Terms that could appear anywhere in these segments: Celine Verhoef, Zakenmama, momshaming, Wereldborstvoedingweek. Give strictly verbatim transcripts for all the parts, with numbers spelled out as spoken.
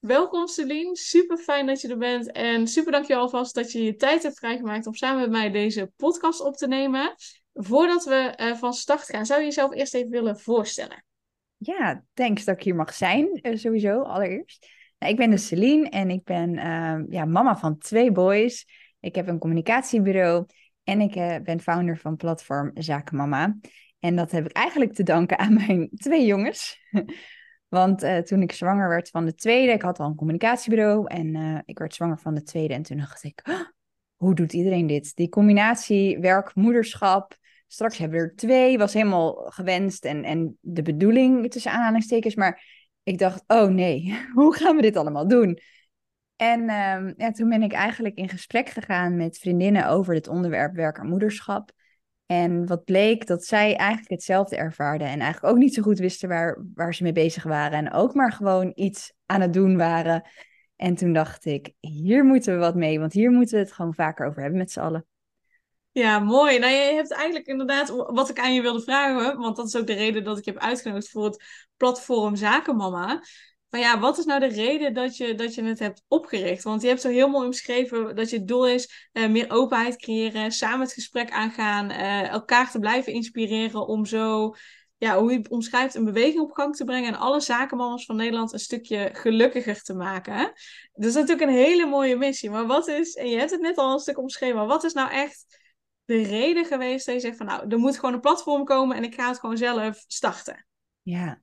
Welkom Celine, super fijn dat je er bent en super dank je alvast dat je je tijd hebt vrijgemaakt om samen met mij deze podcast op te nemen. Voordat we uh, van start gaan, zou je jezelf eerst even willen voorstellen? Ja, thanks dat ik hier mag zijn, uh, sowieso allereerst. Nou, ik ben dus Celine en ik ben uh, ja, mama van twee boys. Ik heb een communicatiebureau en ik uh, ben founder van platform Zakenmama. En dat heb ik eigenlijk te danken aan mijn twee jongens. Want uh, toen ik zwanger werd van de tweede, ik had al een communicatiebureau en uh, ik werd zwanger van de tweede. En toen dacht ik, oh, hoe doet iedereen dit? Die combinatie werk, moederschap, straks hebben we er twee, was helemaal gewenst en, en de bedoeling tussen aanhalingstekens. Maar ik dacht, oh nee, hoe gaan we dit allemaal doen? En uh, ja, toen ben ik eigenlijk in gesprek gegaan met vriendinnen over dit onderwerp werk en moederschap. En wat bleek, dat zij eigenlijk hetzelfde ervaarden en eigenlijk ook niet zo goed wisten waar, waar ze mee bezig waren. En ook maar gewoon iets aan het doen waren. En toen dacht ik, hier moeten we wat mee, want hier moeten we het gewoon vaker over hebben met z'n allen. Ja, mooi. Nou, je hebt eigenlijk inderdaad wat ik aan je wilde vragen, want dat is ook de reden dat ik je heb uitgenodigd voor het platform Zakenmama. Maar ja, wat is nou de reden dat je, dat je het hebt opgericht? Want je hebt zo heel mooi omschreven dat je doel is uh, meer openheid creëren, samen het gesprek aangaan, uh, elkaar te blijven inspireren om zo, ja, hoe je het omschrijft, een beweging op gang te brengen en alle zakenmama's van Nederland een stukje gelukkiger te maken. Dus dat is natuurlijk een hele mooie missie. Maar wat is, en je hebt het net al een stuk omschreven, maar wat is nou echt de reden geweest dat je zegt van nou, er moet gewoon een platform komen en ik ga het gewoon zelf starten? Ja.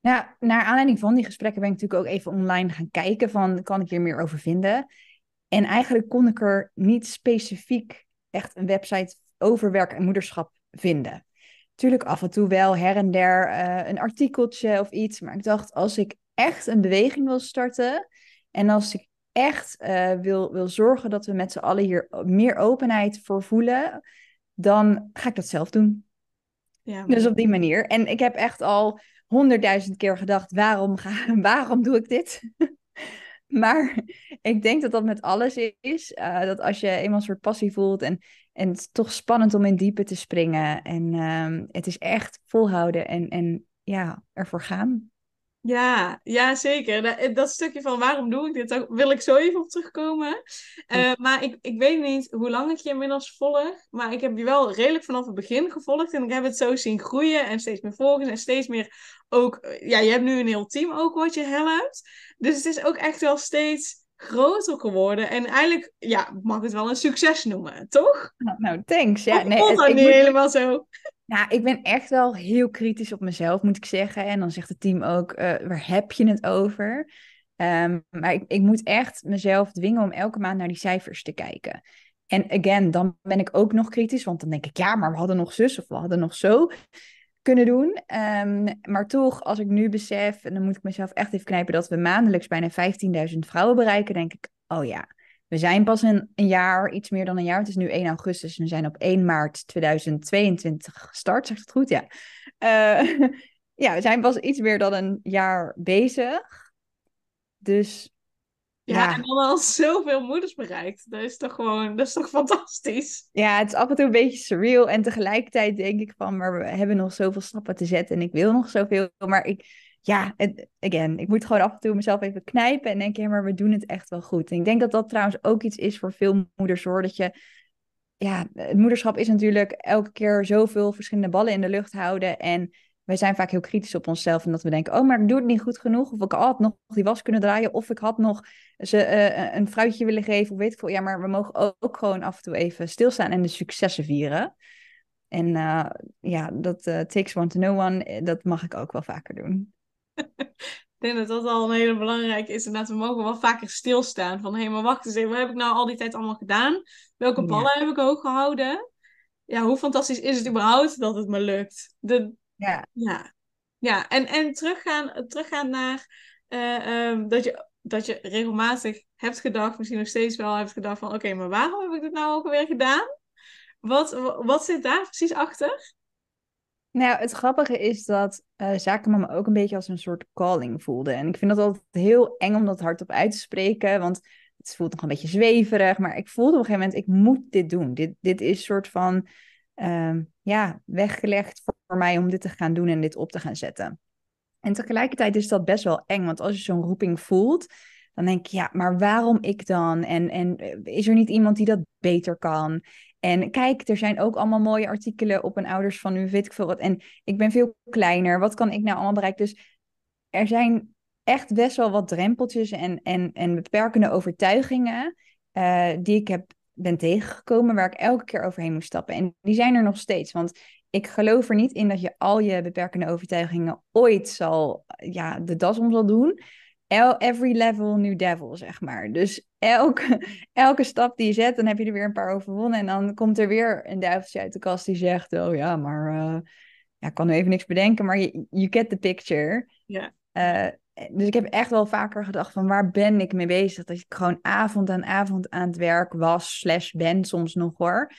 Nou, naar aanleiding van die gesprekken ben ik natuurlijk ook even online gaan kijken van, kan ik hier meer over vinden? En eigenlijk kon ik er niet specifiek echt een website over werk en moederschap vinden. Tuurlijk af en toe wel her en der uh, een artikeltje of iets, maar ik dacht, als ik echt een beweging wil starten en als ik echt uh, wil, wil zorgen dat we met z'n allen hier meer openheid voor voelen, dan ga ik dat zelf doen. Ja, maar... Dus op die manier. En ik heb echt al honderdduizend keer gedacht, waarom, ga, waarom doe ik dit? Maar ik denk dat dat met alles is. Uh, dat als je eenmaal een soort passie voelt en, en het is toch spannend om in diepe te springen. En um, het is echt volhouden en, en ja, ervoor gaan. Ja, ja, zeker. Dat, dat stukje van waarom doe ik dit, daar wil ik zo even op terugkomen. Uh, maar ik, ik weet niet hoe lang ik je inmiddels volg. Maar ik heb je wel redelijk vanaf het begin gevolgd. En ik heb het zo zien groeien en steeds meer volgers. En steeds meer ook... Ja, je hebt nu een heel team ook wat je helpt. Dus het is ook echt wel steeds groter geworden. En eigenlijk, ja, mag ik het wel een succes noemen, toch? Nou, nou thanks. Ja, nee, het, ik niet moet... helemaal zo... Nou, ik ben echt wel heel kritisch op mezelf, moet ik zeggen. En dan zegt het team ook, uh, waar heb je het over? Um, maar ik, ik moet echt mezelf dwingen om elke maand naar die cijfers te kijken. En again, dan ben ik ook nog kritisch, want dan denk ik, ja, maar we hadden nog zus of we hadden nog zo kunnen doen. Um, maar toch, als ik nu besef, en dan moet ik mezelf echt even knijpen, dat we maandelijks bijna vijftienduizend vrouwen bereiken, denk ik, oh ja. We zijn pas een, een jaar, iets meer dan een jaar. Het is nu één augustus. We zijn op één maart tweeduizend tweeëntwintig gestart. Zegt het goed? Ja. Uh, ja, we zijn pas iets meer dan een jaar bezig. Dus... Ja, ja, en dan al zoveel moeders bereikt. Dat is toch gewoon, dat is toch fantastisch? Ja, het is af en toe een beetje surreal. En tegelijkertijd denk ik van, maar we hebben nog zoveel stappen te zetten. En ik wil nog zoveel. Maar ik... Ja, again, ik moet gewoon af en toe mezelf even knijpen en denken, ja, maar we doen het echt wel goed. En ik denk dat dat trouwens ook iets is voor veel moeders, hoor. Dat je, ja, het moederschap is natuurlijk elke keer zoveel verschillende ballen in de lucht houden. En wij zijn vaak heel kritisch op onszelf en dat we denken, oh, maar ik doe het niet goed genoeg. Of ik had nog die was kunnen draaien. Of ik had nog ze uh, een fruitje willen geven. Of weet ik veel. Ja, maar we mogen ook gewoon af en toe even stilstaan en de successen vieren. En uh, ja, dat uh, takes one to know one, dat mag ik ook wel vaker doen. Ik denk dat dat al een hele belangrijke is. Inderdaad, we mogen wel vaker stilstaan. Van, hé, hey, maar wacht eens even. Wat heb ik nou al die tijd allemaal gedaan? Welke ballen ja. heb ik hoog gehouden? Ja, hoe fantastisch is het überhaupt dat het me lukt? De... Ja. Ja. Ja, en, en teruggaan, teruggaan naar uh, um, dat, je, dat je regelmatig hebt gedacht, misschien nog steeds wel hebt gedacht van, oké, okay, maar waarom heb ik dit nou ook alweer gedaan? Wat, wat zit daar precies achter? Nou, het grappige is dat uh, Zakenmama ook een beetje als een soort calling voelde. En ik vind dat altijd heel eng om dat hardop uit te spreken, want het voelt nog een beetje zweverig. Maar ik voelde op een gegeven moment, ik moet dit doen. Dit, dit is een soort van, uh, ja, weggelegd voor mij om dit te gaan doen en dit op te gaan zetten. En tegelijkertijd is dat best wel eng, want als je zo'n roeping voelt, Dan denk ik, ja, maar waarom ik dan? En, en is er niet iemand die dat beter kan? En kijk, er zijn ook allemaal mooie artikelen op een ouders van nu, weet ik veel wat. En ik ben veel kleiner, wat kan ik nou allemaal bereiken? Dus er zijn echt best wel wat drempeltjes en, en, en beperkende overtuigingen uh, die ik heb, ben tegengekomen, waar ik elke keer overheen moest stappen. En die zijn er nog steeds, want ik geloof er niet in dat je al je beperkende overtuigingen ooit zal, ja, de das om zal doen. Every level, new devil, zeg maar. Dus elke, elke stap die je zet, dan heb je er weer een paar overwonnen. En dan komt er weer een duiveltje uit de kast die zegt, oh ja, maar uh, ja, ik kan nu even niks bedenken, maar you, you get the picture. Ja. Uh, dus ik heb echt wel vaker gedacht van, waar ben ik mee bezig? Dat ik gewoon avond aan avond aan het werk was, slash ben soms nog hoor.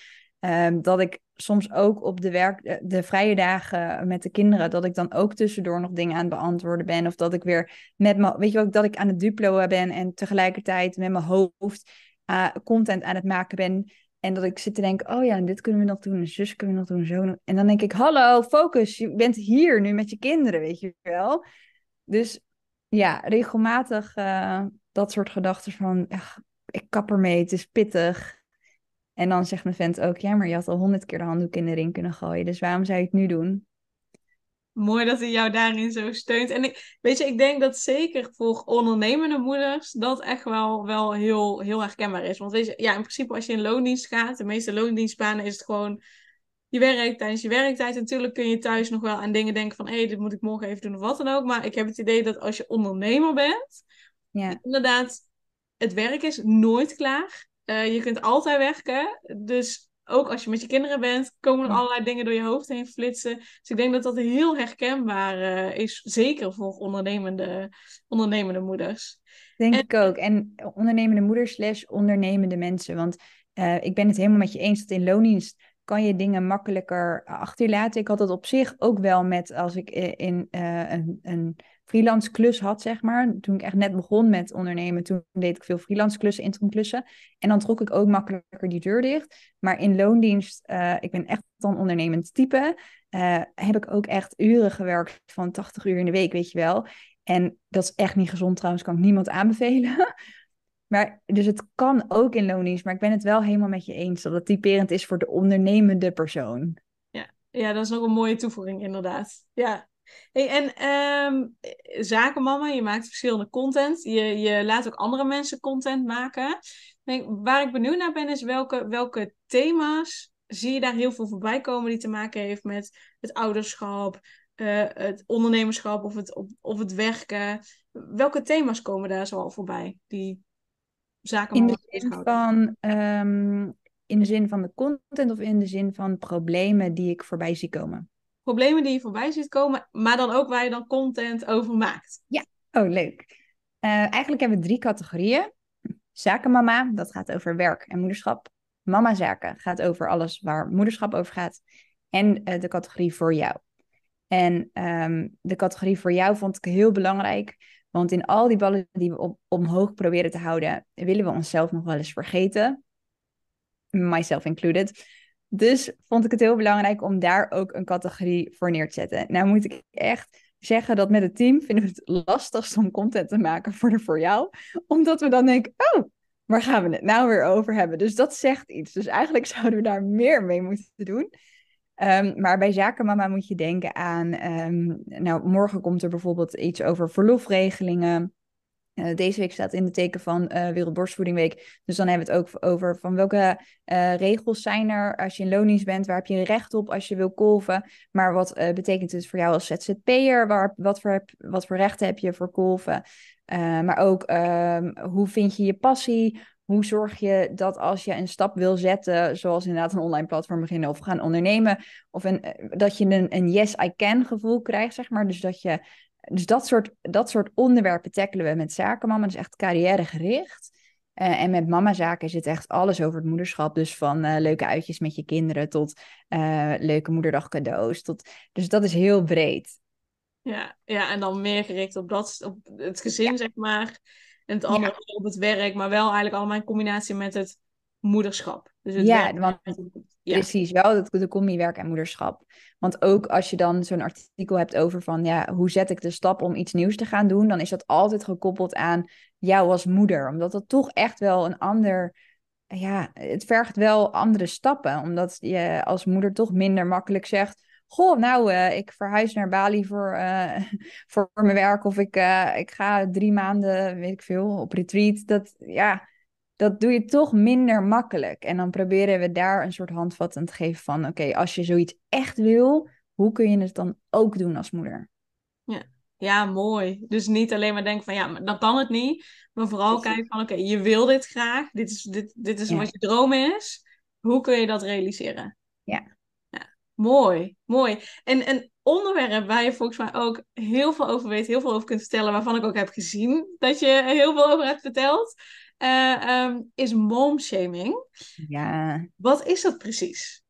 Uh, dat ik soms ook op de, werk, de vrije dagen met de kinderen, dat ik dan ook tussendoor nog dingen aan het beantwoorden ben. Of dat ik weer met mijn, weet je ook, dat ik aan het duploa ben en tegelijkertijd met mijn hoofd uh, content aan het maken ben. En dat ik zit te denken, oh ja, dit kunnen we nog doen, en zus kunnen we nog doen, zo. En dan denk ik, hallo, focus, je bent hier nu met je kinderen, weet je wel. Dus ja, regelmatig uh, dat soort gedachten van, ach, ik kap ermee, het is pittig. En dan zegt mijn vent ook, ja, maar je had al honderd keer de handdoek in de ring kunnen gooien. Dus waarom zou je het nu doen? Mooi dat hij jou daarin zo steunt. En ik, weet je, ik denk dat zeker voor ondernemende moeders dat echt wel, wel heel, heel herkenbaar is. Want weet je, ja, in principe als je in loondienst gaat, de meeste loondienstbanen is het gewoon, je werkt tijdens je werktijd. Natuurlijk kun je thuis nog wel aan dingen denken van, hé, hey, dit moet ik morgen even doen of wat dan ook. Maar ik heb het idee dat als je ondernemer bent, ja, inderdaad, het werk is nooit klaar. Uh, je kunt altijd werken, dus ook als je met je kinderen bent, komen er allerlei dingen door je hoofd heen flitsen. Dus ik denk dat dat heel herkenbaar uh, is, zeker voor ondernemende, ondernemende moeders. Denk en... ik ook. En ondernemende moeders slash ondernemende mensen. Want uh, ik ben het helemaal met je eens dat in loondienst kan je dingen makkelijker achterlaten. Ik had dat op zich ook wel met als ik in uh, een... een freelance klus had, zeg maar. Toen ik echt net begon met ondernemen, toen deed ik veel freelance klussen, interim klussen. En dan trok ik ook makkelijker die deur dicht. Maar in loondienst, uh, ik ben echt dan ondernemend type, uh, heb ik ook echt uren gewerkt van tachtig uur in de week, weet je wel. En dat is echt niet gezond trouwens, kan ik niemand aanbevelen. Maar, dus het kan ook in loondienst, maar ik ben het wel helemaal met je eens dat het typerend is voor de ondernemende persoon. Ja, ja, dat is nog een mooie toevoeging inderdaad, ja. Hey, en um, zakenmama, je maakt verschillende content. Je, je laat ook andere mensen content maken. Denk, waar ik benieuwd naar ben is welke, welke thema's zie je daar heel veel voorbij komen die te maken heeft met het ouderschap, uh, het ondernemerschap of het, of, of het werken. Welke thema's komen daar zoal voorbij? Die zakenmama in de zin van, um, in de zin van de content of in de zin van problemen die ik voorbij zie komen? Problemen die je voorbij ziet komen, maar dan ook waar je dan content over maakt. Ja, oh leuk. Uh, eigenlijk hebben we drie categorieën. Zakenmama, dat gaat over werk en moederschap. Mama zaken gaat over alles waar moederschap over gaat. En uh, de categorie voor jou. En um, de categorie voor jou vond ik heel belangrijk. Want in al die ballen die we op, omhoog proberen te houden, willen we onszelf nog wel eens vergeten. Myself included. Dus vond ik het heel belangrijk om daar ook een categorie voor neer te zetten. Nou moet ik echt zeggen dat met het team vinden we het lastigst om content te maken voor de voor jou. Omdat we dan denken, oh, waar gaan we het nou weer over hebben? Dus dat zegt iets. Dus eigenlijk zouden we daar meer mee moeten doen. Um, maar bij Zakenmama moet je denken aan, um, nou morgen komt er bijvoorbeeld iets over verlofregelingen. Deze week staat in de teken van uh, Wereldborstvoedingweek. Dus dan hebben we het ook over van welke uh, regels zijn er als je in loondienst bent. Waar heb je recht op als je wil kolven? Maar wat uh, betekent het voor jou als Z Z P'er? Waar, wat, voor heb, wat voor rechten heb je voor kolven? Uh, maar ook uh, hoe vind je je passie? Hoe zorg je dat als je een stap wil zetten, zoals inderdaad een online platform beginnen of gaan ondernemen. Of een, dat je een, een yes I can gevoel krijgt, zeg maar. Dus dat je... Dus dat soort, dat soort onderwerpen tackelen we met Zakenmama. Dat is echt carrièregericht. Uh, en met mamazaken zit echt alles over het moederschap. Dus van uh, leuke uitjes met je kinderen tot uh, leuke moederdag cadeaus. Tot... Dus dat is heel breed. Ja, ja, en dan meer gericht op, dat, op het gezin, ja, zeg maar. En het andere, ja, op het werk. Maar wel eigenlijk allemaal in combinatie met het moederschap. Dus het ja, werk... want, ja, precies wel, dat, de combi werk en moederschap. Want ook als je dan zo'n artikel hebt over van, ja, hoe zet ik de stap om iets nieuws te gaan doen, dan is dat altijd gekoppeld aan jou als moeder. Omdat dat toch echt wel een ander, ja, het vergt wel andere stappen. Omdat je als moeder toch minder makkelijk zegt, goh, nou, uh, ik verhuis naar Bali voor, uh, voor mijn werk. Of ik, uh, ik ga drie maanden, weet ik veel, op retreat. Dat, ja, dat doe je toch minder makkelijk. En dan proberen we daar een soort handvat aan te geven van... oké, okay, als je zoiets echt wil, hoe kun je het dan ook doen als moeder? Ja, ja, mooi. Dus niet alleen maar denken van, ja, dan kan het niet. Maar vooral kijken van, oké, okay, je wil dit graag. Dit is, dit, dit is ja. wat je droom is. Hoe kun je dat realiseren? Ja. Mooi, mooi. En een onderwerp waar je volgens mij ook heel veel over weet, heel veel over kunt vertellen, waarvan ik ook heb gezien dat je heel veel over hebt verteld, uh, um, is momshaming. Ja. Wat is dat precies?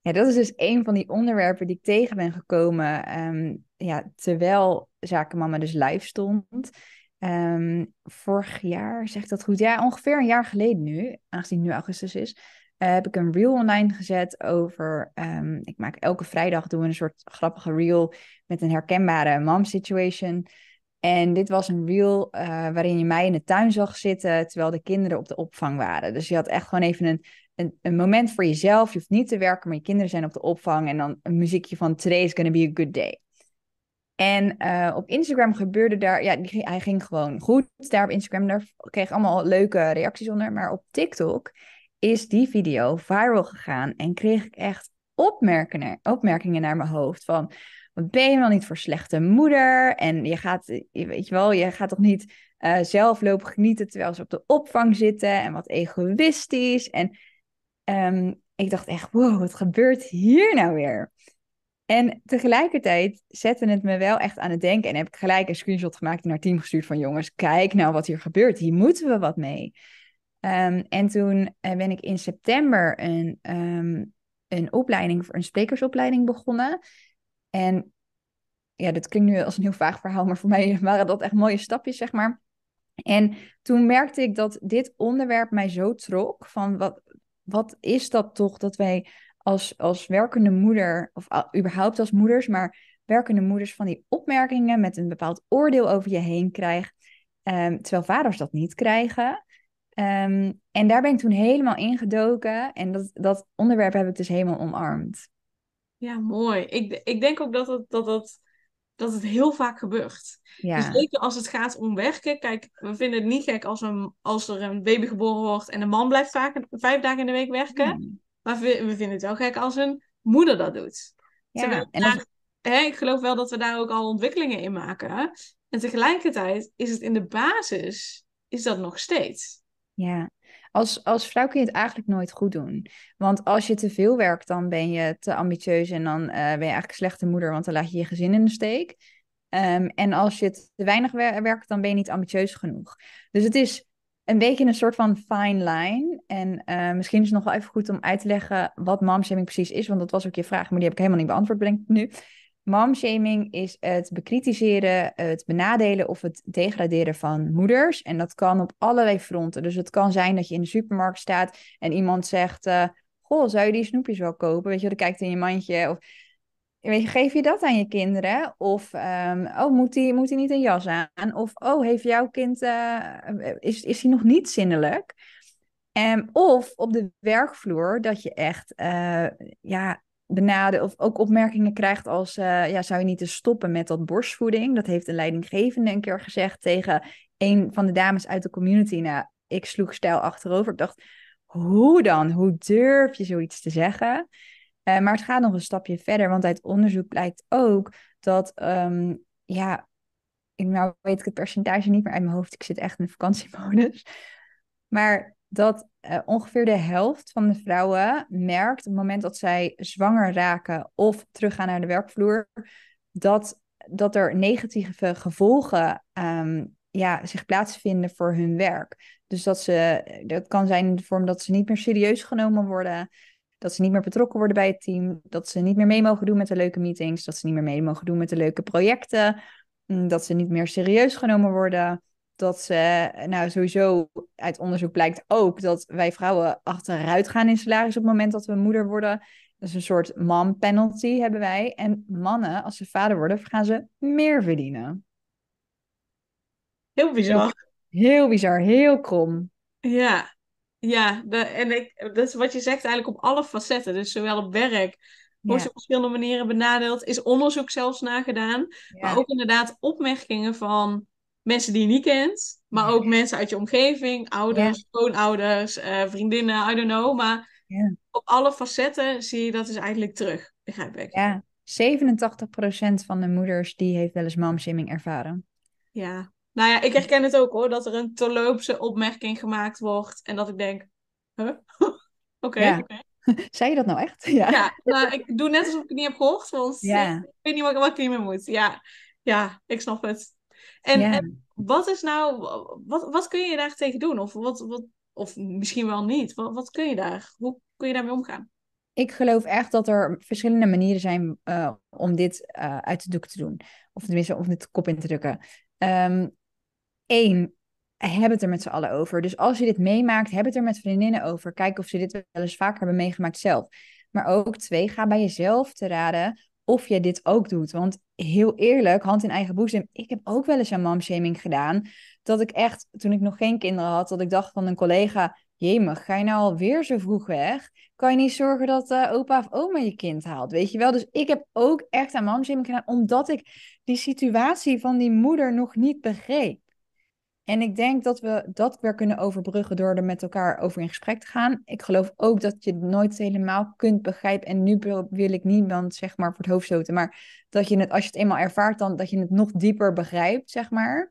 Ja, dat is dus een van die onderwerpen die ik tegen ben gekomen, um, ja, terwijl Zakenmama dus live stond. Um, vorig jaar, zeg ik dat goed? Ja, ongeveer een jaar geleden nu, aangezien het nu augustus is. Uh, heb ik een reel online gezet over... Um, ik maak elke vrijdag doen we een soort grappige reel met een herkenbare mom situation. En dit was een reel uh, waarin je mij in de tuin zag zitten terwijl de kinderen op de opvang waren. Dus je had echt gewoon even een, een, een moment voor jezelf. Je hoeft niet te werken, maar je kinderen zijn op de opvang. En dan een muziekje van today is gonna be a good day. En uh, op Instagram gebeurde daar... Ja, die, hij ging gewoon goed. Daar op Instagram daar kreeg allemaal leuke reacties onder. Maar op TikTok... is die video viral gegaan en kreeg ik echt opmerkingen, opmerkingen naar mijn hoofd van, wat ben je wel niet voor slechte moeder en je gaat, je weet je wel, je gaat toch niet uh, zelf lopen genieten terwijl ze op de opvang zitten en wat egoïstisch en um, ik dacht echt, wow, wat gebeurt hier nou weer? En tegelijkertijd zette het me wel echt aan het denken en heb ik gelijk een screenshot gemaakt en naar het team gestuurd van, jongens, kijk nou wat hier gebeurt, hier moeten we wat mee. Um, en toen uh, ben ik in september een, um, een opleiding, een sprekersopleiding begonnen. En ja, dat klinkt nu als een heel vaag verhaal, maar voor mij waren dat echt mooie stapjes, zeg maar. En toen merkte ik dat dit onderwerp mij zo trok, van wat, wat is dat toch dat wij als, als werkende moeder, of uh, überhaupt als moeders, maar werkende moeders van die opmerkingen met een bepaald oordeel over je heen krijgen, um, terwijl vaders dat niet krijgen. Um, en daar ben ik toen helemaal ingedoken. En dat, dat onderwerp heb ik dus helemaal omarmd. Ja, mooi. Ik, ik denk ook dat het, dat, het, dat het heel vaak gebeurt. Ja. Dus zeker als het gaat om werken. Kijk, we vinden het niet gek als, een, als er een baby geboren wordt... en een man blijft vaak, vijf dagen in de week werken. Mm. Maar we, we vinden het wel gek als een moeder dat doet. Ja, en daar, als... hè, ik geloof wel dat we daar ook al ontwikkelingen in maken. En tegelijkertijd is het in de basis is dat nog steeds... Ja, als, als vrouw kun je het eigenlijk nooit goed doen. Want als je te veel werkt, dan ben je te ambitieus en dan uh, ben je eigenlijk een slechte moeder, want dan laat je je gezin in de steek. Um, en als je te weinig werkt, dan ben je niet ambitieus genoeg. Dus het is een beetje een soort van fine line. En uh, misschien is het nog wel even goed om uit te leggen wat momshaming precies is, want dat was ook je vraag, maar die heb ik helemaal niet beantwoord, denk ik nu. Momshaming is het bekritiseren, het benadelen of het degraderen van moeders. En dat kan op allerlei fronten. Dus het kan zijn dat je in de supermarkt staat en iemand zegt... Uh, goh, zou je die snoepjes wel kopen? Weet je, dan kijkt in je mandje. Of, weet je, geef je dat aan je kinderen? Of, um, oh, moet die, moet die niet een jas aan? Of, oh, heeft jouw kind... Uh, is, is die nog niet zinnelijk? Um, of op de werkvloer dat je echt... Uh, ja. benaderen of ook opmerkingen krijgt als... Uh, ja, zou je niet eens stoppen met dat borstvoeding? Dat heeft een leidinggevende een keer gezegd tegen een van de dames uit de community. Nou, ik sloeg stijl achterover. Ik dacht, hoe dan? Hoe durf je zoiets te zeggen? Uh, maar het gaat nog een stapje verder, want uit onderzoek blijkt ook dat... Um, ja, ik, nou weet ik het percentage niet meer uit mijn hoofd. Ik zit echt in de vakantiemodus. Maar... dat uh, ongeveer de helft van de vrouwen merkt... op het moment dat zij zwanger raken of teruggaan naar de werkvloer... dat, dat er negatieve gevolgen um, ja, zich plaatsvinden voor hun werk. Dus dat, ze, dat kan zijn in de vorm dat ze niet meer serieus genomen worden... dat ze niet meer betrokken worden bij het team... dat ze niet meer mee mogen doen met de leuke meetings... dat ze niet meer mee mogen doen met de leuke projecten... dat ze niet meer serieus genomen worden... dat ze, nou sowieso uit onderzoek blijkt ook dat wij vrouwen achteruit gaan in salaris op het moment dat we moeder worden. Dat is een soort mom penalty hebben wij. En mannen, als ze vader worden, gaan ze meer verdienen. Heel bizar. Heel bizar, heel krom. Ja, ja de, en ik, dat is wat je zegt eigenlijk op alle facetten. Dus zowel op werk... Wordt ja. op verschillende manieren benadeeld. Is onderzoek zelfs nagedaan. Ja. Maar ook inderdaad opmerkingen van mensen die je niet kent. Maar ook ja. mensen uit je omgeving. Ouders, ja. schoonouders, uh, vriendinnen, I don't know. Maar ja. op alle facetten zie je dat dus eigenlijk terug. Begrijp ik. Ja, zevenentachtig procent van de moeders die heeft wel eens momshaming ervaren. Ja, nou ja, ik herken het ook hoor. Dat er een terloopse opmerking gemaakt wordt. En dat ik denk, huh? Oké, okay, ja. oké. Okay. Zei je dat nou echt? Ja, ja nou, ik doe net alsof ik het niet heb gehoord, want ja. ik weet niet wat, wat ik niet meer moet. Ja, ja ik snap het. En, ja. en wat is nou, wat, wat kun je daar tegen doen? Of, wat, wat, of misschien wel niet. Wat, wat kun je daar? Hoe kun je daarmee omgaan? Ik geloof echt dat er verschillende manieren zijn uh, om dit uh, uit de doek te doen. Of tenminste, om dit kop in te drukken. Um, één. Heb het er met z'n allen over. Dus als je dit meemaakt, heb het er met vriendinnen over. Kijk of ze dit wel eens vaker hebben meegemaakt zelf. Maar ook twee, ga bij jezelf te raden of je dit ook doet. Want heel eerlijk, hand in eigen boezem. Ik heb ook wel eens aan momshaming gedaan. Dat ik echt, toen ik nog geen kinderen had, dat ik dacht van een collega... Jemig, ga je nou alweer zo vroeg weg? Kan je niet zorgen dat uh, opa of oma je kind haalt? Weet je wel? Dus ik heb ook echt aan momshaming gedaan... omdat ik die situatie van die moeder nog niet begreep. En ik denk dat we dat weer kunnen overbruggen door er met elkaar over in gesprek te gaan. Ik geloof ook dat je het nooit helemaal kunt begrijpen. En nu wil ik niemand zeg maar voor het hoofd stoten. Maar dat je het, als je het eenmaal ervaart, dan dat je het nog dieper begrijpt, zeg maar.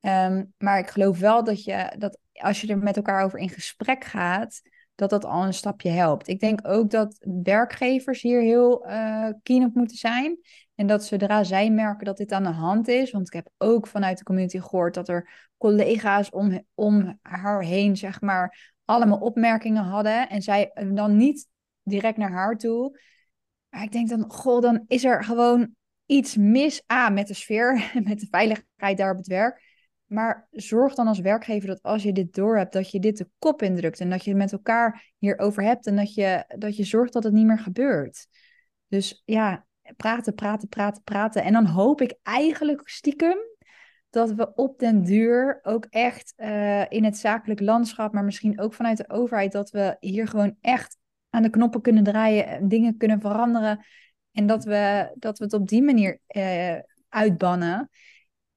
Um, maar ik geloof wel dat je dat als je er met elkaar over in gesprek gaat, dat dat al een stapje helpt. Ik denk ook dat werkgevers hier heel uh, keen op moeten zijn. En dat zodra zij merken dat dit aan de hand is... want ik heb ook vanuit de community gehoord... dat er collega's om, om haar heen, zeg maar... allemaal opmerkingen hadden... en zij dan niet direct naar haar toe. Maar ik denk dan... goh, dan is er gewoon iets mis... A, met de sfeer en met de veiligheid daar op het werk. Maar zorg dan als werkgever dat als je dit doorhebt... dat je dit de kop indrukt... en dat je het met elkaar hierover hebt... en dat je, dat je zorgt dat het niet meer gebeurt. Dus ja... Praten, praten, praten, praten. En dan hoop ik eigenlijk stiekem dat we op den duur ook echt uh, in het zakelijk landschap, maar misschien ook vanuit de overheid, dat we hier gewoon echt aan de knoppen kunnen draaien, dingen kunnen veranderen. En dat we, dat we het op die manier uh, uitbannen.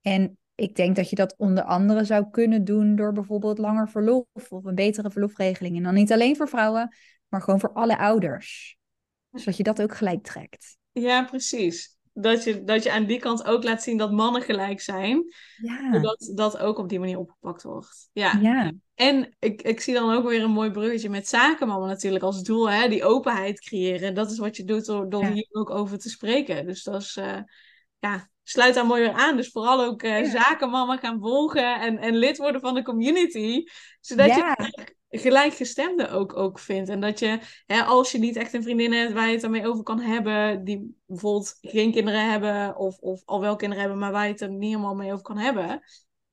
En ik denk dat je dat onder andere zou kunnen doen door bijvoorbeeld langer verlof of een betere verlofregeling. En dan niet alleen voor vrouwen, maar gewoon voor alle ouders. Zodat je dat ook gelijk trekt. Ja, precies. Dat je, dat je aan die kant ook laat zien dat mannen gelijk zijn. Ja. Zodat dat ook op die manier opgepakt wordt. Ja. ja. En ik, ik zie dan ook weer een mooi bruggetje met zakenmama natuurlijk als doel. Hè? Die openheid creëren. Dat is wat je doet door, door ja. hier ook over te spreken. Dus dat is, uh, ja, sluit daar mooi weer aan. Dus vooral ook uh, ja. zakenmama gaan volgen en, en lid worden van de community. Zodat ja. je... gelijkgestemde ook, ook vindt. En dat je, hè, als je niet echt een vriendin hebt waar je het ermee over kan hebben, die bijvoorbeeld geen kinderen hebben of, of al wel kinderen hebben, maar waar je het er niet helemaal mee over kan hebben, ja.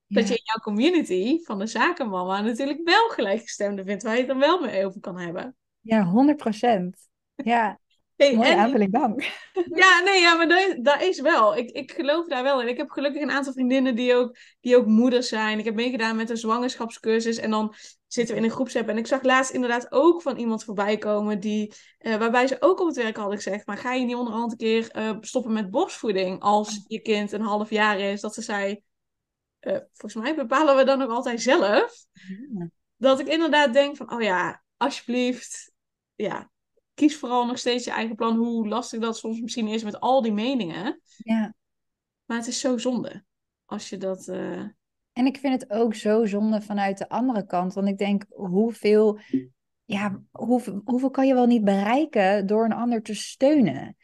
dat je in jouw community van de zakenmama natuurlijk wel gelijkgestemde vindt, waar je het er wel mee over kan hebben. Ja, honderd procent. Ja. Hey, mooie en... aanvulling, dank. Ja, nee, ja, maar dat, dat is wel. Ik, ik geloof daar wel in. Ik heb gelukkig een aantal vriendinnen die ook, die ook moeders zijn. Ik heb meegedaan met een zwangerschapscursus en dan zitten we in een groepsapp. En ik zag laatst inderdaad ook van iemand voorbij komen die, uh, waarbij ze ook op het werk hadden gezegd, maar ga je niet onderhand een keer uh, stoppen met borstvoeding als je kind een half jaar is? Dat ze zei, uh, volgens mij bepalen we dan ook altijd zelf. Ja. Dat ik inderdaad denk van, oh ja, alsjeblieft, ja. Kies vooral nog steeds je eigen plan, hoe lastig dat soms misschien is met al die meningen. Ja. Maar het is zo zonde als je dat... Uh... En ik vind het ook zo zonde vanuit de andere kant. Want ik denk, hoeveel, ja, hoeveel, hoeveel kan je wel niet bereiken door een ander te steunen?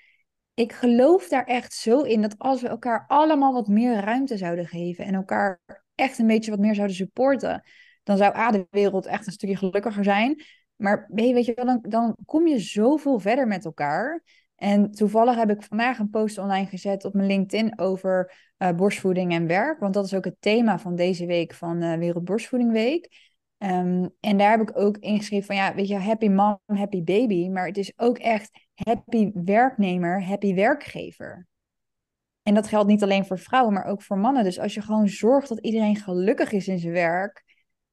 Ik geloof daar echt zo in dat als we elkaar allemaal wat meer ruimte zouden geven en elkaar echt een beetje wat meer zouden supporten, dan zou A, de wereld echt een stukje gelukkiger zijn. Maar weet je wel, dan, dan kom je zoveel verder met elkaar. En toevallig heb ik vandaag een post online gezet op mijn LinkedIn over uh, borstvoeding en werk. Want dat is ook het thema van deze week van uh, Wereldborstvoedingweek. Um, en daar heb ik ook ingeschreven van ja, weet je, happy mom, happy baby. Maar het is ook echt happy werknemer, happy werkgever. En dat geldt niet alleen voor vrouwen, maar ook voor mannen. Dus als je gewoon zorgt dat iedereen gelukkig is in zijn werk,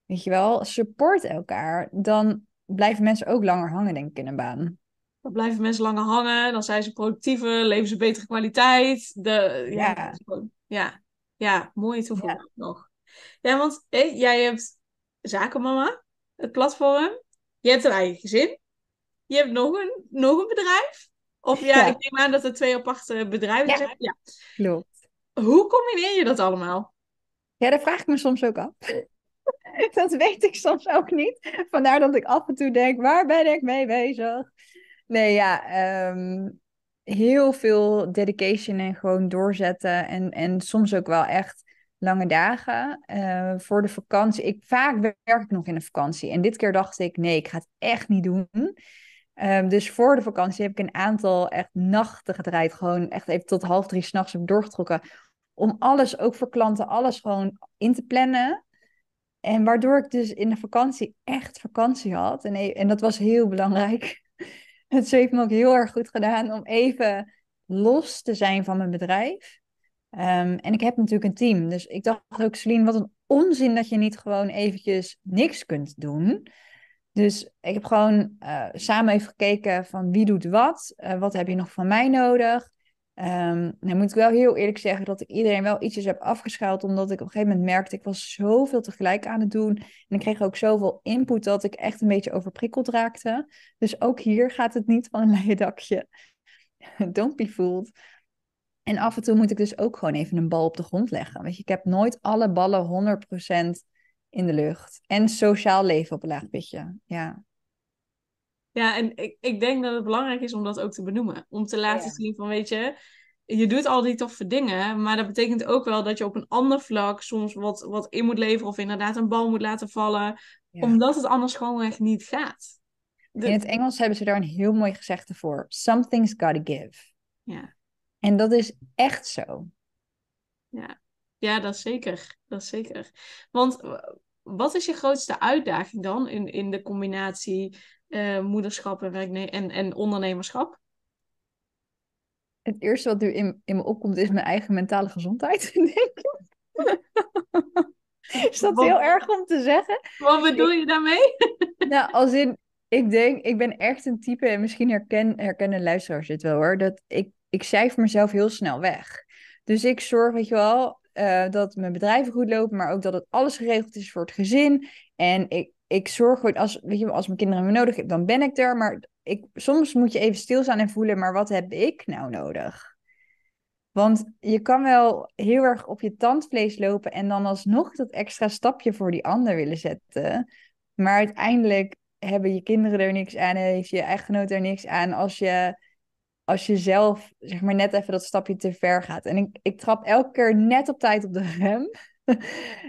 weet je wel, support elkaar. Dan blijven mensen ook langer hangen, denk ik, in een baan. Dan blijven mensen langer hangen, dan zijn ze productiever, leven ze betere kwaliteit. De, ja. Ja, ja, ja, mooie toevoeging ja. nog. Ja, want hé, jij hebt Zakenmama, het platform. Je hebt een eigen gezin. Je hebt nog een, nog een bedrijf. Of ja, ja, ik neem aan dat er twee aparte bedrijven ja. zijn. Ja, klopt. Hoe combineer je dat allemaal? Ja, daar vraag ik me soms ook af. Dat weet ik soms ook niet. Vandaar dat ik af en toe denk, waar ben ik mee bezig? Nee, ja, um, heel veel dedication en gewoon doorzetten. En, en soms ook wel echt lange dagen uh, voor de vakantie. Ik, vaak werk ik nog in de vakantie. En dit keer dacht ik, nee, ik ga het echt niet doen. Um, dus voor de vakantie heb ik een aantal echt nachten gedraaid. Gewoon echt even tot half drie 's nachts heb doorgetrokken. Om alles, ook voor klanten, alles gewoon in te plannen. En waardoor ik dus in de vakantie echt vakantie had. En, en dat was heel belangrijk. Het heeft me ook heel erg goed gedaan om even los te zijn van mijn bedrijf. Um, en ik heb natuurlijk een team. Dus ik dacht ook, Celine, wat een onzin dat je niet gewoon eventjes niks kunt doen. Dus ik heb gewoon uh, samen even gekeken van wie doet wat. Uh, wat heb je nog van mij nodig? Um, dan moet ik wel heel eerlijk zeggen dat ik iedereen wel ietsjes heb afgeschuild. Omdat ik op een gegeven moment merkte, ik was zoveel tegelijk aan het doen. En ik kreeg ook zoveel input dat ik echt een beetje overprikkeld raakte. Dus ook hier gaat het niet van een leien dakje. Don't be fooled. En af en toe moet ik dus ook gewoon even een bal op de grond leggen. Weet je, ik heb nooit alle ballen honderd procent in de lucht. En sociaal leven op een laag pitje, ja. Ja, en ik, ik denk dat het belangrijk is om dat ook te benoemen. Om te laten ja. zien van, weet je, je doet al die toffe dingen, maar dat betekent ook wel dat je op een ander vlak soms wat, wat in moet leveren of inderdaad een bal moet laten vallen, ja. omdat het anders gewoon echt niet gaat. De... In het Engels hebben ze daar een heel mooi gezegde voor. Something's gotta give. Ja. En dat is echt zo. Ja, ja dat is zeker. Dat is zeker. Want wat is je grootste uitdaging dan in, in de combinatie... Uh, moederschap en, werkne- en, en ondernemerschap? Het eerste wat nu in, in me opkomt is mijn eigen mentale gezondheid, denk ik. Is dat wat, heel erg om te zeggen? Wat bedoel je daarmee? Nou, als in, ik denk, ik ben echt een type, en misschien herken, herkennen luisteraars dit wel hoor, dat ik, ik cijfer mezelf heel snel weg. Dus ik zorg, weet je wel, uh, dat mijn bedrijven goed lopen, maar ook dat het alles geregeld is voor het gezin. En ik Ik zorg gewoon, als, weet je, als mijn kinderen me nodig hebben, dan ben ik er. Maar ik, soms moet je even stilstaan en voelen, maar wat heb ik nou nodig? Want je kan wel heel erg op je tandvlees lopen en dan alsnog dat extra stapje voor die ander willen zetten. Maar uiteindelijk hebben je kinderen er niks aan, heeft je echtgenoot er niks aan als je, als je zelf zeg maar, net even dat stapje te ver gaat. En ik, ik trap elke keer net op tijd op de rem.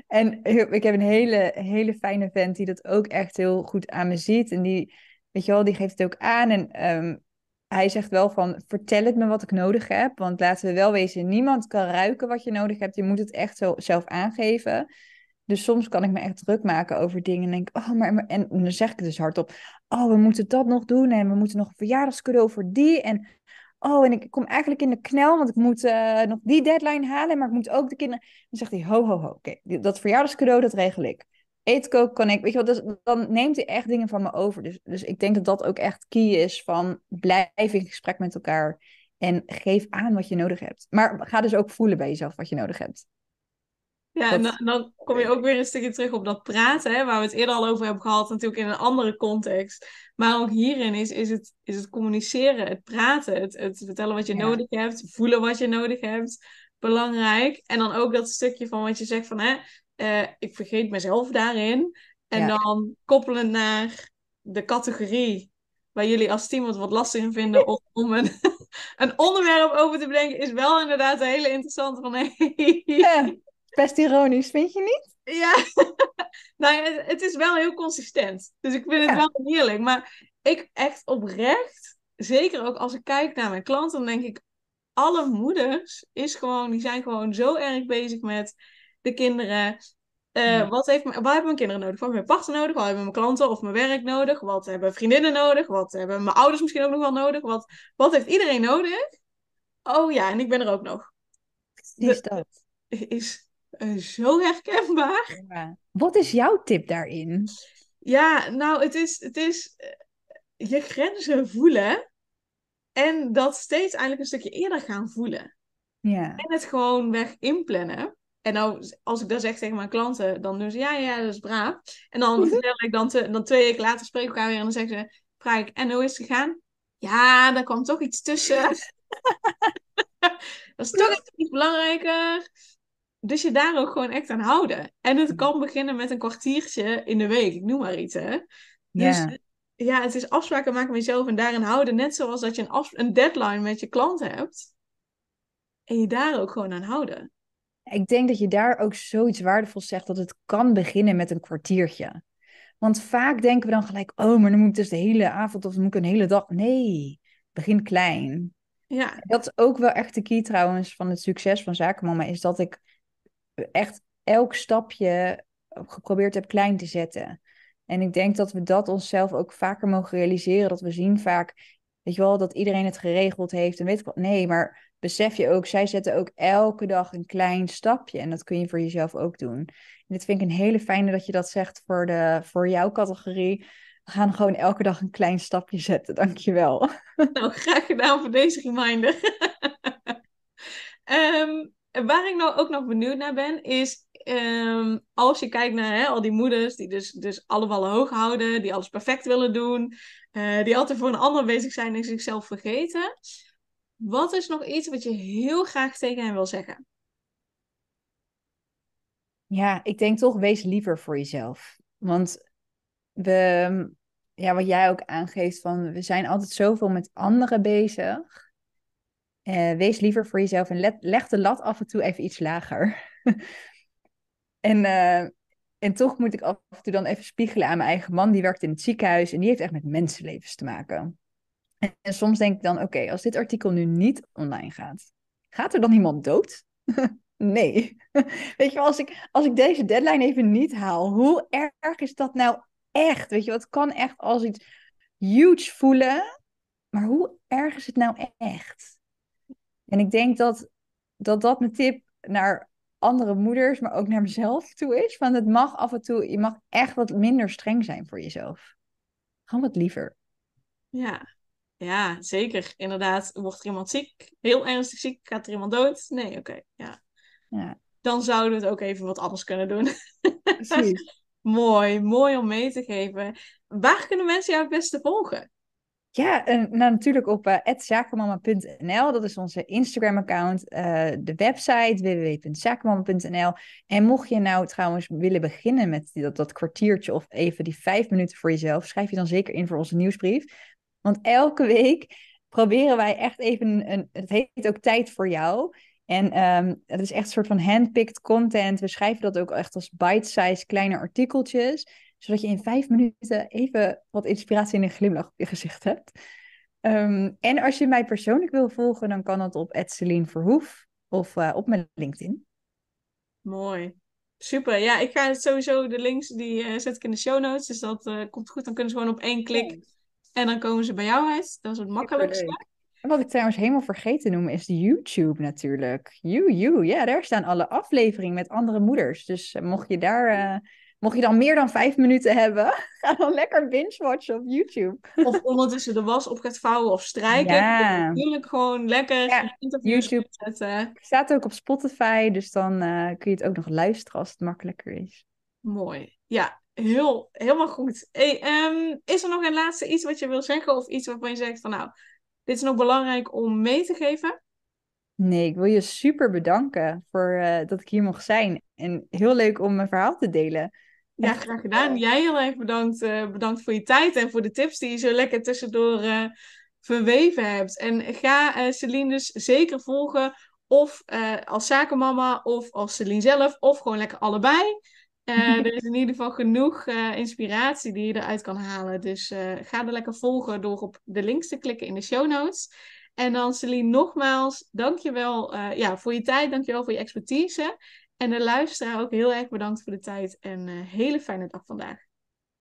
En ik heb een hele, hele fijne vent die dat ook echt heel goed aan me ziet. En die, weet je wel, die geeft het ook aan. En um, hij zegt wel van, vertel het me wat ik nodig heb. Want laten we wel wezen, niemand kan ruiken wat je nodig hebt. Je moet het echt zo zelf aangeven. Dus soms kan ik me echt druk maken over dingen. En denk ik, oh, maar, maar... En dan zeg ik het dus hardop. Oh, we moeten dat nog doen. En we moeten nog een verjaardagscadeau voor die. En oh, en ik kom eigenlijk in de knel, want ik moet uh, nog die deadline halen, maar ik moet ook de kinderen... Dan zegt hij, ho, ho, ho, oké, okay. Dat verjaardagscadeau, dat regel ik. Eetkook kan ik, weet je wel, dus, dan neemt hij echt dingen van me over. Dus, dus ik denk dat dat ook echt key is van blijf in gesprek met elkaar en geef aan wat je nodig hebt. Maar ga dus ook voelen bij jezelf wat je nodig hebt. Ja, dat... en dan, dan kom je ook weer een stukje terug op dat praten, hè, waar we het eerder al over hebben gehad, natuurlijk in een andere context. Maar ook hierin is, is, het, is het communiceren, het praten, het, het vertellen wat je ja. nodig hebt, voelen wat je nodig hebt, belangrijk. En dan ook dat stukje van wat je zegt van, hè, uh, ik vergeet mezelf daarin. En ja. dan koppelend naar de categorie waar jullie als team het wat lastiger vinden om, om een, een onderwerp over te bedenken, is wel inderdaad een hele interessante van... Hey. Ja. Best ironisch, vind je niet? Ja, nou ja, het is wel heel consistent. Dus ik vind het ja. wel heerlijk. Maar ik echt oprecht zeker ook als ik kijk naar mijn klanten, dan denk ik, alle moeders is gewoon, die zijn gewoon zo erg bezig met de kinderen. Uh, ja. wat, heeft, wat hebben mijn kinderen nodig? Wat hebben mijn partner nodig? Wat hebben mijn klanten of mijn werk nodig? Wat hebben vriendinnen nodig? Wat hebben mijn ouders misschien ook nog wel nodig? Wat, wat heeft iedereen nodig? Oh ja, en ik ben er ook nog. Precies dat. De, is uh, zo herkenbaar. Ja. Wat is jouw tip daarin? Ja, nou, het is, het is uh, je grenzen voelen. En dat steeds eigenlijk een stukje eerder gaan voelen. Ja. En het gewoon weg inplannen. En nou, als ik dat zeg tegen mijn klanten, dan doen ze, ja, ja, dat is braaf. En dan vertel ik dan, te, dan twee weken later spreken we elkaar weer en dan zeggen ze, vraag ik, en hoe is het gegaan? Ja, daar kwam toch iets tussen. Dat is toch iets belangrijker. Dus je daar ook gewoon echt aan houden. En het kan beginnen met een kwartiertje in de week. Ik noem maar iets, hè. Dus... Ja. Ja, het is afspraken maken met jezelf en daarin houden. Net zoals dat je een, afs- een deadline met je klant hebt. En je daar ook gewoon aan houden. Ik denk dat je daar ook zoiets waardevols zegt. Dat het kan beginnen met een kwartiertje. Want vaak denken we dan gelijk. Oh, maar dan moet ik dus de hele avond of dan moet ik een hele dag. Nee, begin klein. Ja. Dat is ook wel echt de key trouwens van het succes van Zakenmama. Is dat ik echt elk stapje geprobeerd heb klein te zetten. En ik denk dat we dat onszelf ook vaker mogen realiseren. Dat we zien vaak, weet je wel, dat iedereen het geregeld heeft. En weet ik wat, nee, maar besef je ook, zij zetten ook elke dag een klein stapje. En dat kun je voor jezelf ook doen. En dit vind ik een hele fijne dat je dat zegt voor, de, voor jouw categorie. We gaan gewoon elke dag een klein stapje zetten. Dankjewel. Nou, graag gedaan voor deze reminder. um, waar ik nou ook nog benieuwd naar ben, is... Um, als je kijkt naar hè, al die moeders die dus, dus alle ballen hoog houden, die alles perfect willen doen, uh, die altijd voor een ander bezig zijn en zichzelf vergeten. Wat is nog iets wat je heel graag tegen hen wil zeggen? Ja, ik denk toch, wees liever voor jezelf. Want we, ja, wat jij ook aangeeft, van, we zijn altijd zoveel met anderen bezig. Uh, wees liever voor jezelf en let, leg de lat af en toe even iets lager. En, uh, en toch moet ik af en toe dan even spiegelen aan mijn eigen man. Die werkt in het ziekenhuis en die heeft echt met mensenlevens te maken. En, en soms denk ik dan, oké, okay, als dit artikel nu niet online gaat, gaat er dan iemand dood? Nee. Weet je wel, als ik, als ik deze deadline even niet haal, hoe erg is dat nou echt? Weet je wel, het kan echt als iets huge voelen, maar hoe erg is het nou echt? En ik denk dat dat, dat mijn tip naar... andere moeders, maar ook naar mezelf toe is. Want het mag af en toe, je mag echt wat minder streng zijn voor jezelf. Gewoon wat liever. Ja, ja, zeker. Inderdaad, wordt er iemand ziek, heel ernstig ziek, gaat er iemand dood? Nee, oké, okay, ja. ja. Dan zouden we het ook even wat anders kunnen doen. Precies. Mooi, mooi om mee te geven. Waar kunnen mensen jou het beste volgen? Ja, en, nou natuurlijk op uh, at zakenmama punt n l. Dat is onze Instagram-account. Uh, de website w w w punt zakenmama punt n l. En mocht je nou trouwens willen beginnen met die, dat, dat kwartiertje of even die vijf minuten voor jezelf, schrijf je dan zeker in voor onze nieuwsbrief. Want elke week proberen wij echt even, een, een, het heet ook tijd voor jou. En um, het is echt een soort van handpicked content. We schrijven dat ook echt als bite-size kleine artikeltjes, zodat je in vijf minuten even wat inspiratie en een glimlach op je gezicht hebt. Um, en als je mij persoonlijk wil volgen, dan kan dat op at Celine Verhoef of uh, op mijn LinkedIn. Mooi. Super. Ja, ik ga sowieso de links, die uh, zet ik in de show notes. Dus dat uh, komt goed. Dan kunnen ze gewoon op één klik en dan komen ze bij jou uit. Dat is het makkelijkste. En wat ik trouwens helemaal vergeten noemen is YouTube natuurlijk. You, you. Ja, daar staan alle afleveringen met andere moeders. Dus uh, mocht je daar... Uh, Mocht je dan meer dan vijf minuten hebben, ga dan lekker binge-watchen op YouTube. Of ondertussen de was op gaat vouwen of strijken. Ja. Natuurlijk gewoon lekker ja, interviews YouTube zetten. Staat ook op Spotify, dus dan uh, kun je het ook nog luisteren als het makkelijker is. Mooi. Ja, heel, helemaal goed. Hey, um, is er nog een laatste iets wat je wil zeggen? Of iets waarvan je zegt van nou, dit is nog belangrijk om mee te geven? Nee, ik wil je super bedanken voor uh, dat ik hier mocht zijn. En heel leuk om mijn verhaal te delen. Ja, graag gedaan. Jij heel erg bedankt, uh, bedankt voor je tijd en voor de tips die je zo lekker tussendoor uh, verweven hebt. En ga uh, Celine dus zeker volgen, of uh, als zakenmama, of als Celine zelf, of gewoon lekker allebei. Uh, er is in ieder geval genoeg uh, inspiratie die je eruit kan halen. Dus uh, ga er lekker volgen door op de links te klikken in de show notes. En dan Celine, nogmaals, dankjewel uh, ja, voor je tijd, dankjewel voor je expertise. En de luisteraar ook heel erg bedankt voor de tijd en een uh, hele fijne dag vandaag.